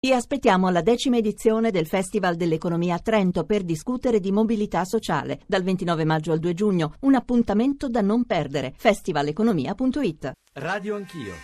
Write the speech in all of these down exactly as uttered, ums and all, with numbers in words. Vi aspettiamo alla decima edizione del Festival dell'Economia a Trento per discutere di mobilità sociale. Dal ventinove maggio al due giugno, un appuntamento da non perdere. festivaleconomia punto it. Radio Anch'io.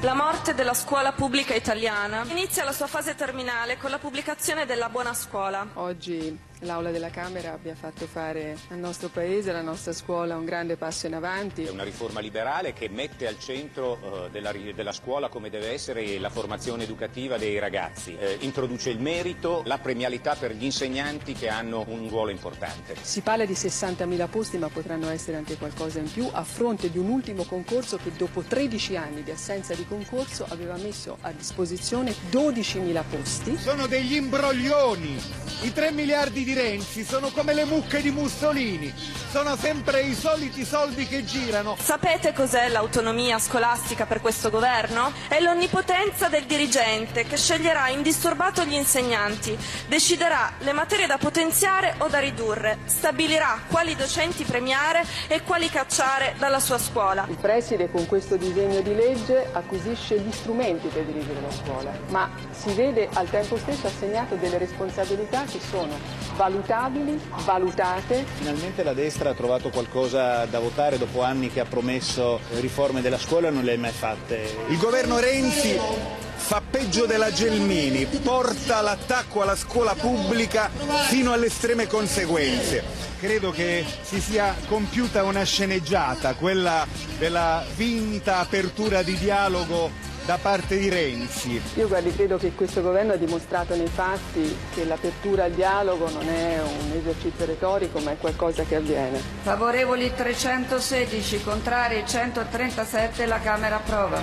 La morte della scuola pubblica italiana inizia la sua fase terminale con la pubblicazione della Buona Scuola. Oggi l'Aula della Camera abbia fatto fare al nostro Paese, alla nostra scuola, un grande passo in avanti. È una riforma liberale che mette al centro eh, della, della scuola, come deve essere, la formazione educativa dei ragazzi. Eh, introduce il merito, la premialità per gli insegnanti che hanno un ruolo importante. Si parla di sessantamila posti, ma potranno essere anche qualcosa in più, a fronte di un ultimo concorso che dopo tredici anni di assenza di concorso aveva messo a disposizione dodicimila posti. Sono degli imbroglioni, i tre miliardi di Renzi sono come le mucche di Mussolini, sono sempre i soliti soldi che girano. Sapete cos'è l'autonomia scolastica per questo governo? È l'onnipotenza del dirigente che sceglierà indisturbato gli insegnanti, deciderà le materie da potenziare o da ridurre, stabilirà quali docenti premiare e quali cacciare dalla sua scuola. Il preside con questo disegno di legge acquisisce gli strumenti per dirigere la scuola, ma si vede al tempo stesso assegnato delle responsabilità che sono valutabili, valutate. Finalmente la destra ha trovato qualcosa da votare dopo anni che ha promesso riforme della scuola e non le ha mai fatte. Il governo Renzi fa peggio della Gelmini, porta l'attacco alla scuola pubblica fino alle estreme conseguenze. Credo che si sia compiuta una sceneggiata, quella della vinta apertura di dialogo da parte di Renzi. Io guardi, credo che questo governo ha dimostrato nei fatti che l'apertura al dialogo non è un esercizio retorico, ma è qualcosa che avviene. Favorevoli trecentosedici, contrari centotrentasette, la Camera approva.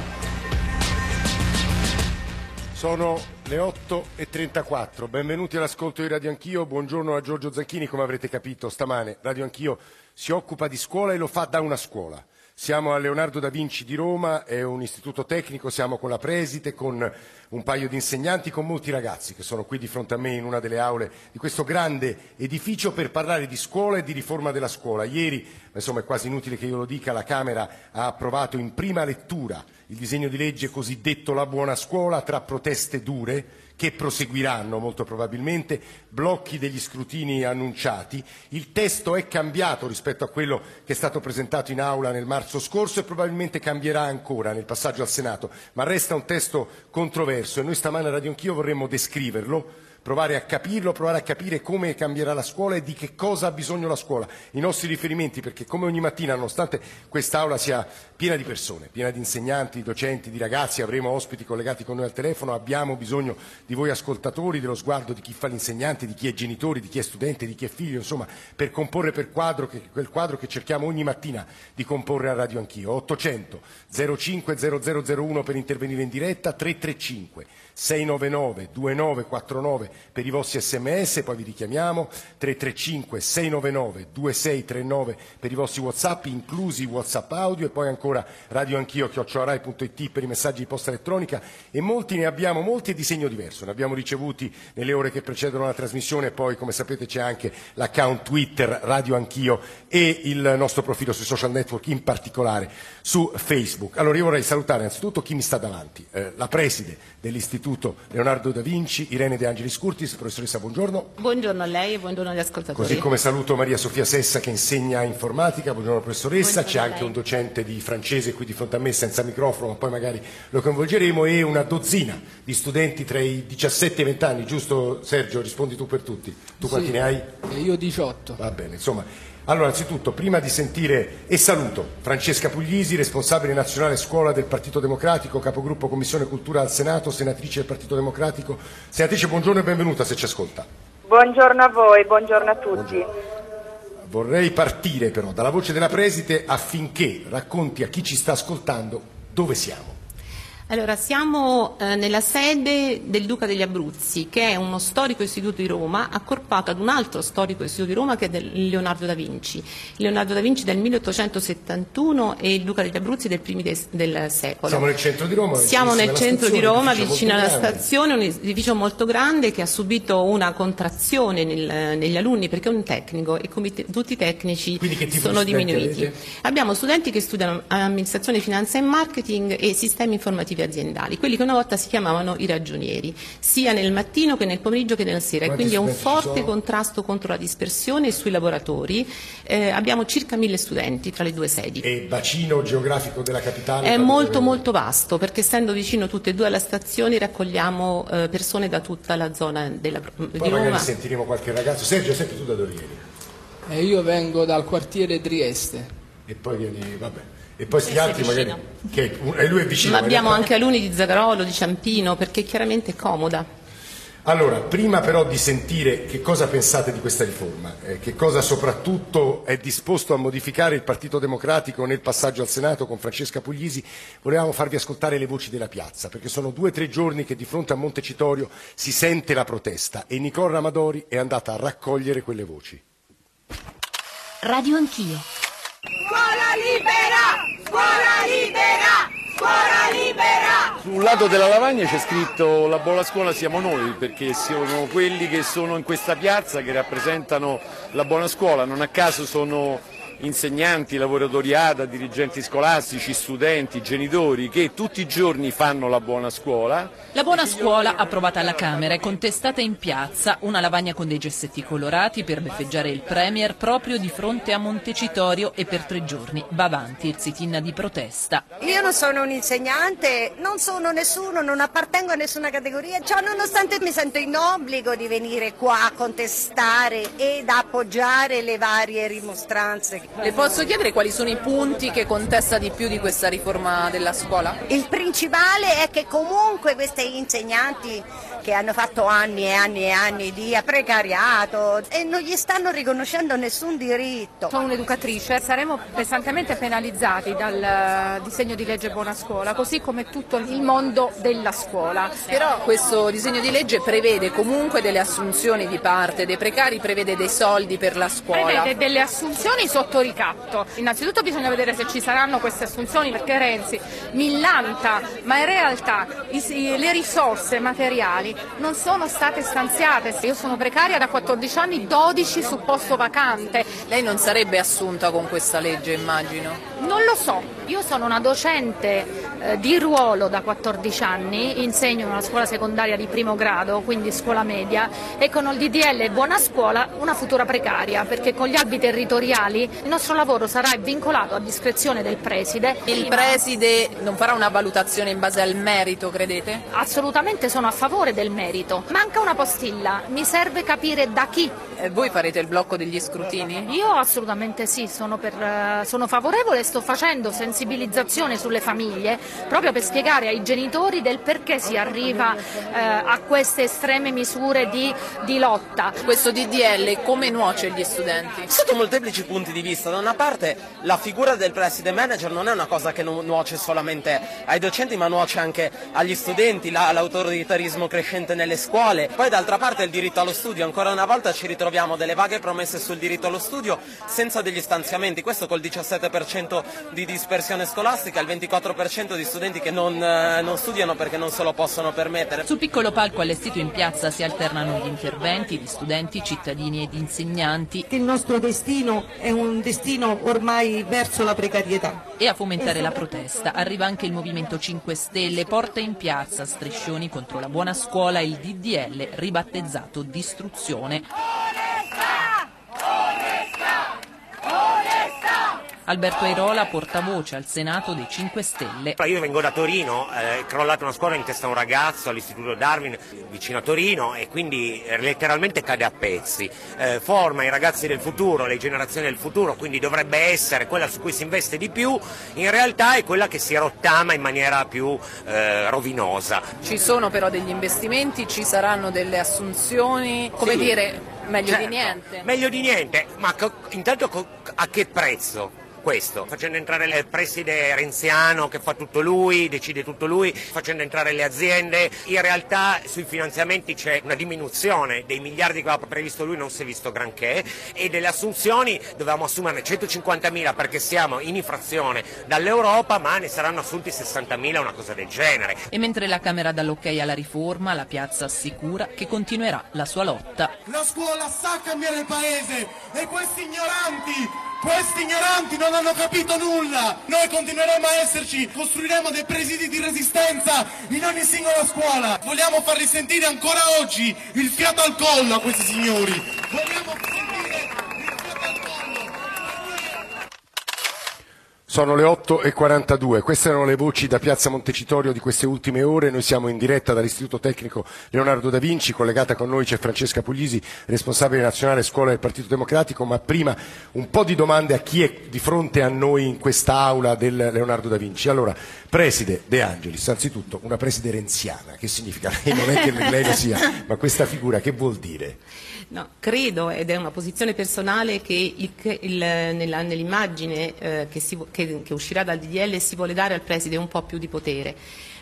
Sono le otto e trentaquattro, benvenuti all'ascolto di Radio Anch'io, buongiorno a Giorgio Zanchini. Come avrete capito stamane Radio Anch'io si occupa di scuola e lo fa da una scuola. Siamo a Leonardo da Vinci di Roma, è un istituto tecnico, siamo con la preside, con un paio di insegnanti, con molti ragazzi che sono qui di fronte a me in una delle aule di questo grande edificio per parlare di scuola e di riforma della scuola. Ieri, insomma è quasi inutile che io lo dica, la Camera ha approvato in prima lettura il disegno di legge cosiddetto La Buona Scuola, tra proteste dure che proseguiranno molto probabilmente, blocchi degli scrutini annunciati. Il testo è cambiato rispetto a quello che è stato presentato in aula nel marzo scorso e probabilmente cambierà ancora nel passaggio al Senato, ma resta un testo controverso e noi stamane a Radio Anch'io vorremmo descriverlo, provare a capirlo, provare a capire come cambierà la scuola e di che cosa ha bisogno la scuola. I nostri riferimenti, perché come ogni mattina, nonostante quest'aula sia piena di persone, piena di insegnanti, di docenti, di ragazzi, avremo ospiti collegati con noi al telefono, abbiamo bisogno di voi ascoltatori, dello sguardo di chi fa l'insegnante, di chi è genitore, di chi è studente, di chi è figlio, insomma, per comporre per quadro che, quel quadro che cerchiamo ogni mattina di comporre a Radio Anch'io. ottocento zero cinque zero zero zero uno per intervenire in diretta, tre tre cinque sei nove nove due nove quattro nove per i vostri sms, poi vi richiamiamo, tre tre cinque sei nove nove due sei tre nove per i vostri whatsapp, inclusi i whatsapp audio, e poi ancora radioanchio chiocciola rai punto it per i messaggi di posta elettronica, e molti ne abbiamo, molti a disegno diverso, ne abbiamo ricevuti nelle ore che precedono la trasmissione, e poi come sapete c'è anche l'account Twitter Radio Anch'io e il nostro profilo sui social network, in particolare su Facebook. Allora io vorrei salutare innanzitutto chi mi sta davanti, eh, la preside dell'Istituto Leonardo da Vinci, Irene De Angelis Curtis. Professoressa, buongiorno. Buongiorno a lei e buongiorno agli ascoltatori. Così come saluto Maria Sofia Sessa che insegna informatica. Buongiorno professoressa, buongiorno. C'è anche un docente di francese qui di fronte a me senza microfono, ma poi magari lo coinvolgeremo, e una dozzina di studenti tra i diciassette e i venti anni, giusto Sergio? Rispondi tu per tutti. Tu quanti sì, ne hai? Io diciotto. Va bene, insomma. Allora, innanzitutto, prima di sentire e saluto Francesca Puglisi, responsabile nazionale scuola del Partito Democratico, capogruppo Commissione Cultura al Senato, senatrice del Partito Democratico. Senatrice, buongiorno e benvenuta se ci ascolta. Buongiorno a voi, buongiorno a tutti. Buongiorno. Vorrei partire però dalla voce della preside affinché racconti a chi ci sta ascoltando dove siamo. Allora, siamo eh, nella sede del Duca degli Abruzzi, che è uno storico istituto di Roma accorpato ad un altro storico istituto di Roma che è del Leonardo da Vinci. Leonardo da Vinci del milleottocentosettantuno e il Duca degli Abruzzi del primi de- del secolo. Siamo nel centro di Roma. Siamo nel centro di Roma, vicino alla stazione, un edificio molto grande che ha subito una contrazione nel, negli alunni perché è un tecnico e come te- tutti i tecnici sono diminuiti. Avete? Abbiamo studenti che studiano amministrazione, finanza e marketing e sistemi informativi consigli aziendali, quelli che una volta si chiamavano i ragionieri, sia nel mattino che nel pomeriggio che nella sera. E quindi è un forte contrasto contro la dispersione e sui laboratori. Eh, abbiamo circa mille studenti tra le due sedi. E il bacino geografico della capitale? È molto molto vasto, perché essendo vicino tutte e due alla stazione raccogliamo eh, persone da tutta la zona della, di Roma. Poi magari sentiremo qualche ragazzo. Sergio, senti tu da dove vieni? Eh, io vengo dal quartiere Trieste. E poi vieni, vabbè. E poi gli altri magari, che è, lui è vicino. Ma abbiamo anche alunni di Zagarolo, di Ciampino, perché chiaramente è comoda. Allora, prima però di sentire che cosa pensate di questa riforma, eh, che cosa soprattutto è disposto a modificare il Partito Democratico nel passaggio al Senato con Francesca Puglisi, volevamo farvi ascoltare le voci della piazza, perché sono due o tre giorni che di fronte a Montecitorio si sente la protesta e Nicola Amadori è andata a raccogliere quelle voci. Radio Anch'io. Scuola libera! Scuola libera! Scuola libera! Sul lato della lavagna c'è scritto la buona scuola siamo noi, perché sono quelli che sono in questa piazza che rappresentano la buona scuola, non a caso sono insegnanti, lavoratori A D A, dirigenti scolastici, studenti, genitori che tutti i giorni fanno la buona scuola. La buona scuola approvata alla Camera è contestata in piazza, una lavagna con dei gessetti colorati per beffeggiare il Premier proprio di fronte a Montecitorio e per tre giorni va avanti il sit-in di protesta. Io non sono un insegnante, non sono nessuno, non appartengo a nessuna categoria, ciò nonostante mi sento in obbligo di venire qua a contestare ed appoggiare le varie rimostranze. Le posso chiedere quali sono i punti che contesta di più di questa riforma della scuola? Il principale è che comunque questi insegnanti che hanno fatto anni e anni e anni di precariato e non gli stanno riconoscendo nessun diritto. Sono un'educatrice, saremo pesantemente penalizzati dal disegno di legge Buona Scuola, così come tutto il mondo della scuola. Però questo disegno di legge prevede comunque delle assunzioni di parte dei precari, prevede dei soldi per la scuola. Prevede delle assunzioni sotto ricatto. Innanzitutto bisogna vedere se ci saranno queste assunzioni, perché Renzi millanta, ma in realtà i, le risorse materiali non sono state stanziate. Io sono precaria da quattordici anni, dodici su posto vacante. Lei non sarebbe assunta con questa legge, immagino? Non lo so, io sono una docente eh, di ruolo da quattordici anni, insegno in una scuola secondaria di primo grado, quindi scuola media, e con il D D L Buona Scuola una futura precaria, perché con gli albi territoriali il nostro lavoro sarà vincolato a discrezione del preside. Il preside non farà una valutazione in base al merito, credete? Assolutamente sono a favore del merito. Manca una postilla, mi serve capire da chi. E voi farete il blocco degli scrutini? Io assolutamente sì, sono, per, eh, sono favorevole. Sto facendo sensibilizzazione sulle famiglie proprio per spiegare ai genitori del perché si arriva eh, a queste estreme misure di, di lotta. Questo D D L come nuoce gli studenti? Sotto molteplici punti di vista, da una parte la figura del preside manager non è una cosa che nuoce solamente ai docenti ma nuoce anche agli studenti, l'autoritarismo crescente nelle scuole, poi d'altra parte il diritto allo studio, ancora una volta ci ritroviamo delle vaghe promesse sul diritto allo studio senza degli stanziamenti, questo col diciassette per cento di dispersione scolastica, il ventiquattro per cento di studenti che non, eh, non studiano perché non se lo possono permettere. Sul piccolo palco allestito in piazza si alternano gli interventi di studenti, cittadini ed insegnanti. Il nostro destino è un destino ormai verso la precarietà. E a fomentare la protesta arriva anche il Movimento cinque Stelle, porta in piazza striscioni contro la buona scuola e il D D L ribattezzato distruzione. Alberto Airola, portavoce al Senato dei cinque Stelle. Io vengo da Torino, è eh, crollata una scuola in testa a un ragazzo all'istituto Darwin vicino a Torino e quindi eh, letteralmente cade a pezzi. Eh, forma i ragazzi del futuro, le generazioni del futuro, quindi dovrebbe essere quella su cui si investe di più, in realtà è quella che si rottama in maniera più eh, rovinosa. Ci sono però degli investimenti, ci saranno delle assunzioni, come sì, dire, meglio certo, di niente. Meglio di niente, ma intanto a che prezzo? Questo, facendo entrare il preside renziano che fa tutto lui, decide tutto lui, facendo entrare le aziende, in realtà sui finanziamenti c'è una diminuzione dei miliardi che aveva previsto lui, non si è visto granché, e delle assunzioni dovevamo assumerne centocinquantamila perché siamo in infrazione dall'Europa, ma ne saranno assunti sessantamila, una cosa del genere. E mentre la Camera dà l'ok alla riforma, la piazza assicura che continuerà la sua lotta. La scuola sa cambiare il paese e questi ignoranti Questi ignoranti non hanno capito nulla. Noi continueremo a esserci, costruiremo dei presidi di resistenza in ogni singola scuola. Vogliamo farli sentire ancora oggi il fiato al collo a questi signori. Vogliamo sentire il fiato al collo. Sono le otto e quarantadue, queste erano le voci da Piazza Montecitorio di queste ultime ore. Noi siamo in diretta dall'Istituto Tecnico Leonardo da Vinci, collegata con noi c'è Francesca Puglisi, responsabile nazionale scuola del Partito Democratico, ma prima un po' di domande a chi è di fronte a noi in quest'aula del Leonardo da Vinci. Allora, preside De Angelis, anzitutto una preside renziana, che significa? Lei non è che lei lo sia, ma questa figura che vuol dire? No, credo, ed è una posizione personale, che il, il, nella, nell'immagine eh, che, si, che, che uscirà dal D D L si vuole dare al preside un po' più di potere,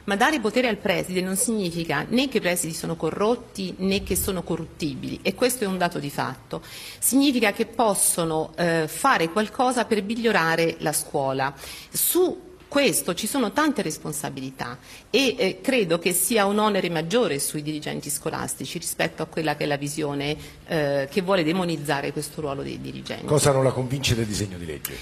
ma dare potere al preside non significa né che i presidi sono corrotti né che sono corruttibili, e questo è un dato di fatto. Significa che possono eh, fare qualcosa per migliorare la scuola. Su questo ci sono tante responsabilità e eh, credo che sia un onere maggiore sui dirigenti scolastici rispetto a quella che è la visione eh, che vuole demonizzare questo ruolo dei dirigenti. Cosa non la convince del disegno di legge?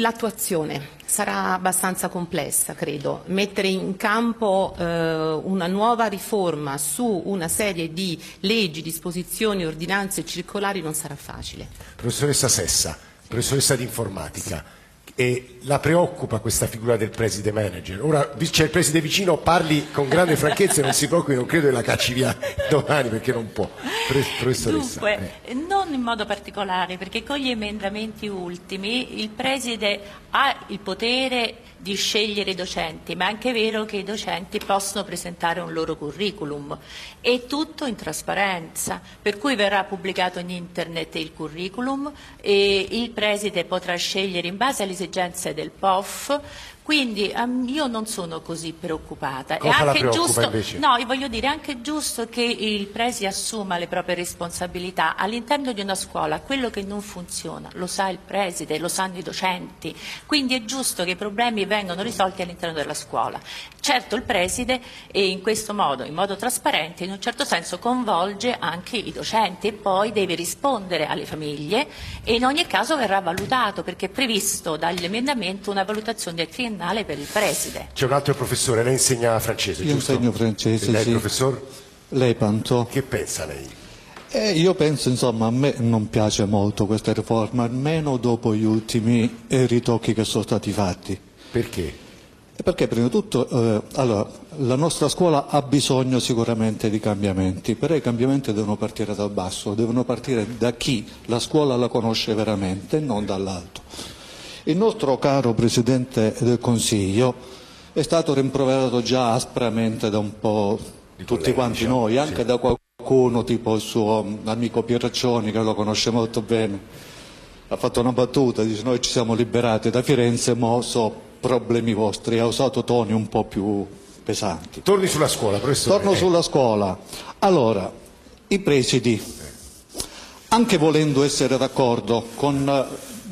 L'attuazione sarà abbastanza complessa, credo. Mettere in campo eh, una nuova riforma su una serie di leggi, disposizioni, ordinanze e circolari non sarà facile. Professoressa Sessa, professoressa di informatica, sì. E la preoccupa questa figura del preside manager? Ora c'è il preside vicino, parli con grande franchezza e non si preoccupi, non credo che la cacci via domani perché non può. Professoressa. Dunque, eh. non in modo particolare, perché con gli emendamenti ultimi il preside ha il potere di scegliere i docenti, ma è anche vero che i docenti possono presentare un loro curriculum, e tutto in trasparenza, per cui verrà pubblicato in internet il curriculum e il preside potrà scegliere in base alle esigenze del P O F. Quindi um, io non sono così preoccupata. Cosa è anche la preoccupa, giusto, invece? No, io voglio dire, è anche giusto che il preside assuma le proprie responsabilità all'interno di una scuola. Quello che non funziona lo sa il preside, lo sanno i docenti, quindi è giusto che i problemi vengano risolti all'interno della scuola. Certo, il preside in questo modo, in modo trasparente, in un certo senso coinvolge anche i docenti, e poi deve rispondere alle famiglie, e in ogni caso verrà valutato, perché è previsto dall'emendamento una valutazione del cliente per il preside. C'è un altro professore, lei insegna francese, io giusto? Io insegno francese, e lei, sì. Professor? Lei, Pantò. Che pensa lei? Eh, io penso, insomma, a me non piace molto questa riforma, almeno dopo gli ultimi ritocchi che sono stati fatti. Perché? Perché prima di tutto, eh, allora, la nostra scuola ha bisogno sicuramente di cambiamenti, però i cambiamenti devono partire dal basso, devono partire da chi la scuola la conosce veramente, non dall'alto. Il nostro caro Presidente del Consiglio è stato rimproverato già aspramente da un po' tutti quanti noi, anche da qualcuno tipo il suo amico Pieraccioni, che lo conosce molto bene. Ha fatto una battuta, dice: noi ci siamo liberati da Firenze, ma so problemi vostri. Ha usato toni un po' più pesanti. Torni sulla scuola, professore. Torno sulla scuola. Allora, i presidi, anche volendo essere d'accordo con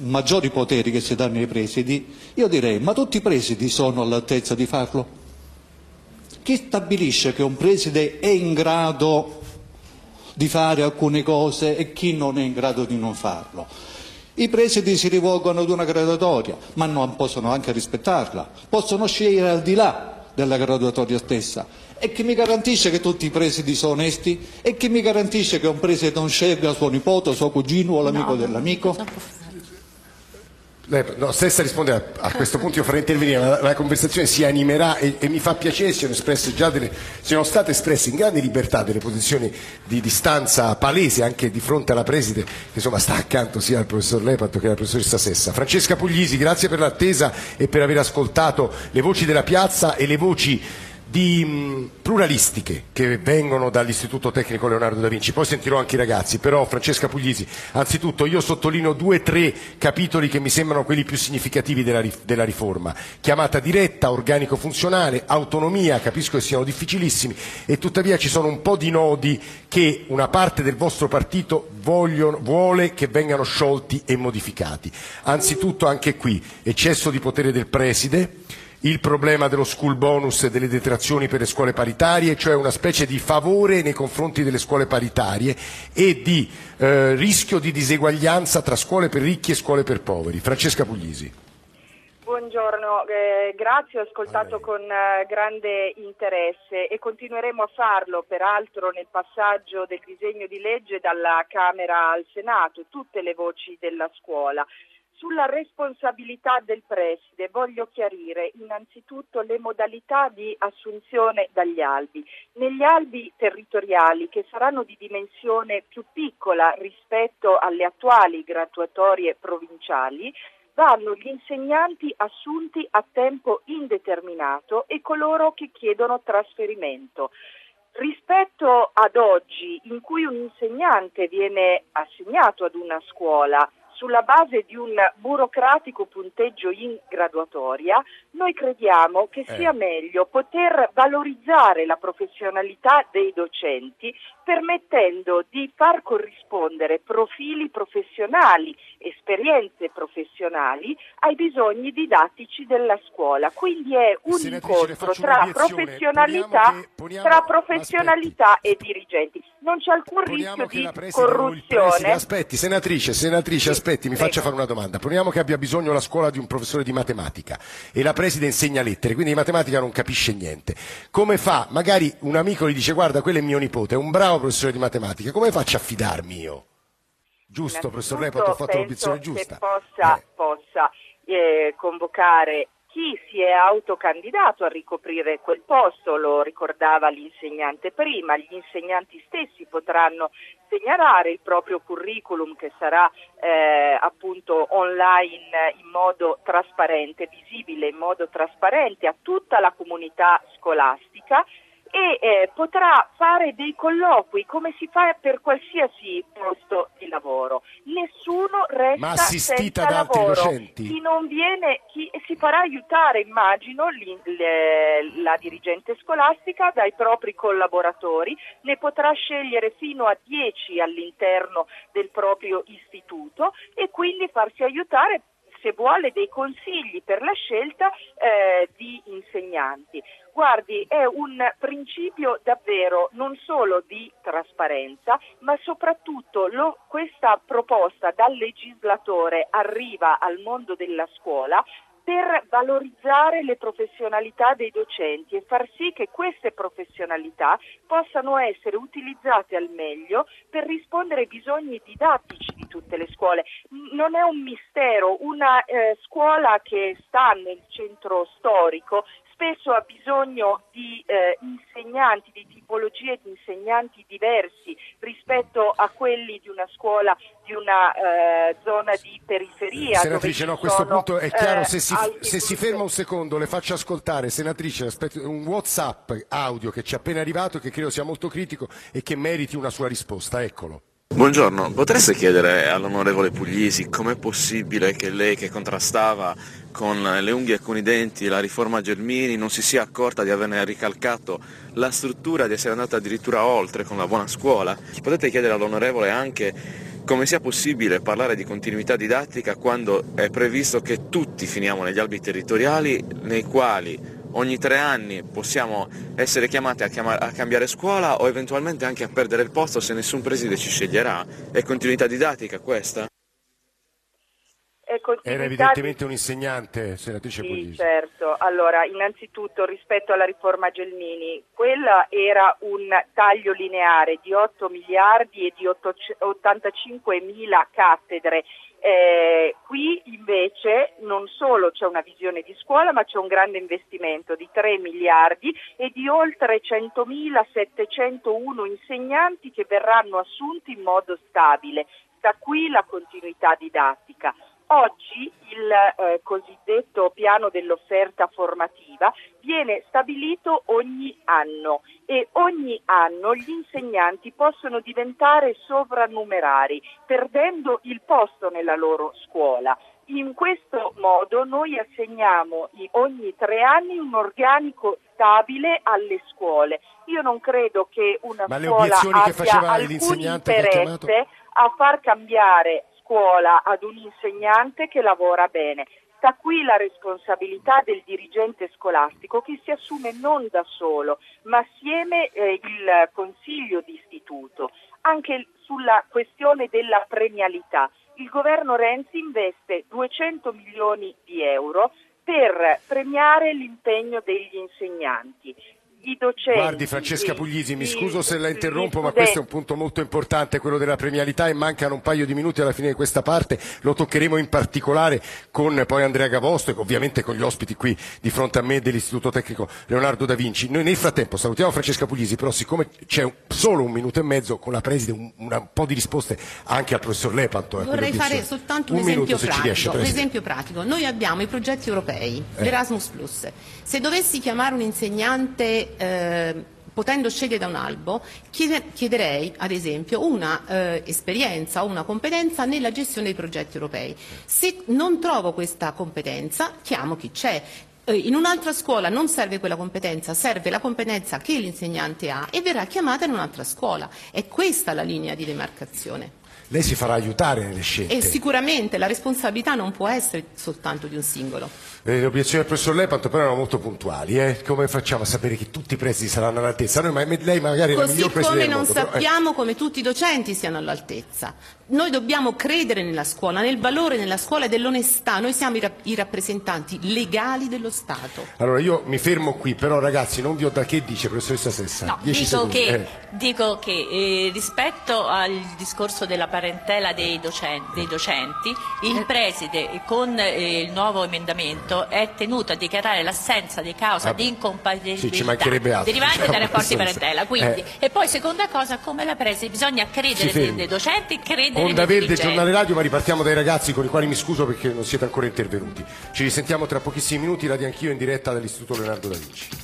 maggiori poteri che si danno ai presidi, io direi: ma tutti i presidi sono all'altezza di farlo? Chi stabilisce che un preside è in grado di fare alcune cose e chi non è in grado di non farlo? I presidi si rivolgono ad una graduatoria, ma non possono anche rispettarla, possono scegliere al di là della graduatoria stessa. E chi mi garantisce che tutti i presidi sono onesti? E chi mi garantisce che un preside non scelga suo nipote, suo cugino o l'amico no, dell'amico? Lei, no, Sessa risponde a, a questo punto, io farei intervenire, ma la, la conversazione si animerà e, e mi fa piacere siano espresse già delle, siano state espresse in grande libertà delle posizioni di distanza palese anche di fronte alla preside, che insomma sta accanto sia al professor Lepanto che alla professoressa Sessa. Francesca Puglisi, grazie per l'attesa e per aver ascoltato le voci della piazza e le voci di mh, pluralistiche che vengono dall'Istituto Tecnico Leonardo da Vinci. Poi sentirò anche i ragazzi, però Francesca Puglisi, anzitutto io sottolineo due o tre capitoli che mi sembrano quelli più significativi della, della riforma: chiamata diretta, organico funzionale, autonomia. Capisco che siano difficilissimi, e tuttavia ci sono un po' di nodi che una parte del vostro partito vogliono, vuole che vengano sciolti e modificati. Anzitutto anche qui, eccesso di potere del preside, il problema dello school bonus e delle detrazioni per le scuole paritarie, cioè una specie di favore nei confronti delle scuole paritarie e di eh, rischio di diseguaglianza tra scuole per ricchi e scuole per poveri. Francesca Puglisi. Buongiorno, eh, grazie, ho ascoltato con eh, grande interesse e continueremo a farlo, peraltro nel passaggio del disegno di legge dalla Camera al Senato, tutte le voci della scuola. Sulla responsabilità del preside voglio chiarire innanzitutto le modalità di assunzione dagli albi. Negli albi territoriali, che saranno di dimensione più piccola rispetto alle attuali graduatorie provinciali, vanno gli insegnanti assunti a tempo indeterminato e coloro che chiedono trasferimento. Rispetto ad oggi, in cui un insegnante viene assegnato ad una scuola sulla base di un burocratico punteggio in graduatoria, noi crediamo che sia meglio poter valorizzare la professionalità dei docenti permettendo di far corrispondere profili professionali, esperienze professionali ai bisogni didattici della scuola. Quindi è un incontro tra professionalità, poniamo che, poniamo, tra professionalità e dirigenti. Non c'è alcun rischio di corruzione. Aspetti, senatrice, senatrice, aspetti. Aspetti, mi faccia fare una domanda. Poniamo che abbia bisogno la scuola di un professore di matematica e la preside insegna lettere, quindi di matematica non capisce niente. Come fa? Magari un amico gli dice: guarda, quello è mio nipote, è un bravo professore di matematica, come faccio a fidarmi io? Giusto, professor Leopoldo, ho fatto l'obiezione giusta. Penso che possa, possa eh, convocare chi si è autocandidato a ricoprire quel posto, lo ricordava l'insegnante prima, gli insegnanti stessi potranno segnalare il proprio curriculum, che sarà eh, appunto online in modo trasparente, visibile in modo trasparente a tutta la comunità scolastica, e eh, potrà fare dei colloqui come si fa per qualsiasi posto di lavoro. Nessuno resta senza lavoro. Chi non viene, chi si farà aiutare, immagino, li, le, la dirigente scolastica dai propri collaboratori, ne potrà scegliere fino a dieci all'interno del proprio istituto e quindi farsi aiutare, se vuole, dei consigli per la scelta eh, di insegnanti. Guardi, è un principio davvero non solo di trasparenza, ma soprattutto lo, questa proposta dal legislatore arriva al mondo della scuola per valorizzare le professionalità dei docenti e far sì che queste professionalità possano essere utilizzate al meglio per rispondere ai bisogni didattici di tutte le scuole. Non è un mistero, una eh, scuola che sta nel centro storico spesso ha bisogno di eh, insegnanti, di tipologie di insegnanti diversi rispetto a quelli di una scuola di una eh, zona di periferia. Senatrice, no, questo sono, punto è chiaro. Eh, se, si, se si ferma un secondo, le faccio ascoltare, senatrice, un WhatsApp audio che ci è appena arrivato, che credo sia molto critico e che meriti una sua risposta. Eccolo. Buongiorno, potreste chiedere all'onorevole Puglisi com'è possibile che lei, che contrastava con le unghie e con i denti la riforma Gelmini, non si sia accorta di averne ricalcato la struttura, di essere andata addirittura oltre con la Buona Scuola? Potete chiedere all'onorevole anche come sia possibile parlare di continuità didattica quando è previsto che tutti finiamo negli albi territoriali, nei quali ogni tre anni possiamo essere chiamati a, chiamare, a cambiare scuola o eventualmente anche a perdere il posto se nessun preside ci sceglierà. È continuità didattica questa? Era evidentemente un insegnante, senatrice Puglisi. Sì, certo. Allora, innanzitutto rispetto alla riforma Gelmini, quella era un taglio lineare di otto miliardi e di ottantacinque mila cattedre. Eh, qui invece non solo c'è una visione di scuola, ma c'è un grande investimento di tre miliardi e di oltre centomila settecentouno insegnanti che verranno assunti in modo stabile. Da qui la continuità didattica. Oggi il eh, cosiddetto piano dell'offerta formativa viene stabilito ogni anno e ogni anno gli insegnanti possono diventare sovrannumerari, perdendo il posto nella loro scuola. In questo modo noi assegniamo ogni tre anni un organico stabile alle scuole. Io non credo che una Ma scuola abbia alcun interesse a far cambiare scuola ad un insegnante che lavora bene. Sta qui la responsabilità del dirigente scolastico, che si assume non da solo, ma assieme eh, il consiglio di istituto. Anche sulla questione della premialità, il governo Renzi investe duecento milioni di euro per premiare l'impegno degli insegnanti. I docenti, guardi Francesca Puglisi, mi scuso se la interrompo, ma questo è un punto molto importante, quello della premialità, e mancano un paio di minuti alla fine di questa parte, lo toccheremo in particolare con poi Andrea Gavosto e ovviamente con gli ospiti qui di fronte a me dell'Istituto Tecnico Leonardo da Vinci. Noi nel frattempo salutiamo Francesca Puglisi, però siccome c'è un, solo un minuto e mezzo con la preside un, una, un po' di risposte anche al professor Lepanto. Vorrei fare soltanto un, un esempio, minuto, pratico, riesce, un esempio pratico. Noi abbiamo i progetti europei, eh. l'Erasmus Plus. Se dovessi chiamare un insegnante Eh, potendo scegliere da un albo, chiederei ad esempio una eh, esperienza o una competenza nella gestione dei progetti europei. Se non trovo questa competenza, chiamo chi c'è. Eh, in un'altra scuola non serve quella competenza, serve la competenza che l'insegnante ha e verrà chiamata in un'altra scuola. È questa la linea di demarcazione. Lei si farà aiutare nelle scelte. E sicuramente la responsabilità non può essere soltanto di un singolo. Eh, le obiezioni del professor Lepanto però erano molto puntuali. Eh? Come facciamo a sapere che tutti i presidi saranno all'altezza? Noi, ma lei magari è la miglior presidente del mondo. Così come non sappiamo però, eh. come tutti i docenti siano all'altezza. Noi dobbiamo credere nella scuola, nel valore della scuola e dell'onestà. Noi siamo i, rap- i rappresentanti legali dello Stato. Allora io mi fermo qui, però ragazzi non vi ho da che dice professoressa Sessa. No, dico che, eh. dico che eh, rispetto al discorso della parentela dei docenti, dei docenti il preside con eh, il nuovo emendamento è tenuto a dichiarare l'assenza di causa ah, di incompatibilità sì, derivante dai rapporti di parentela. Quindi, eh. E poi seconda cosa, come la preside bisogna credere nei docenti, credere Onda Verde, giornale radio, ma ripartiamo dai ragazzi con i quali mi scuso perché non siete ancora intervenuti. Ci risentiamo tra pochissimi minuti, Radio Anch'io in diretta dall'Istituto Leonardo da Vinci.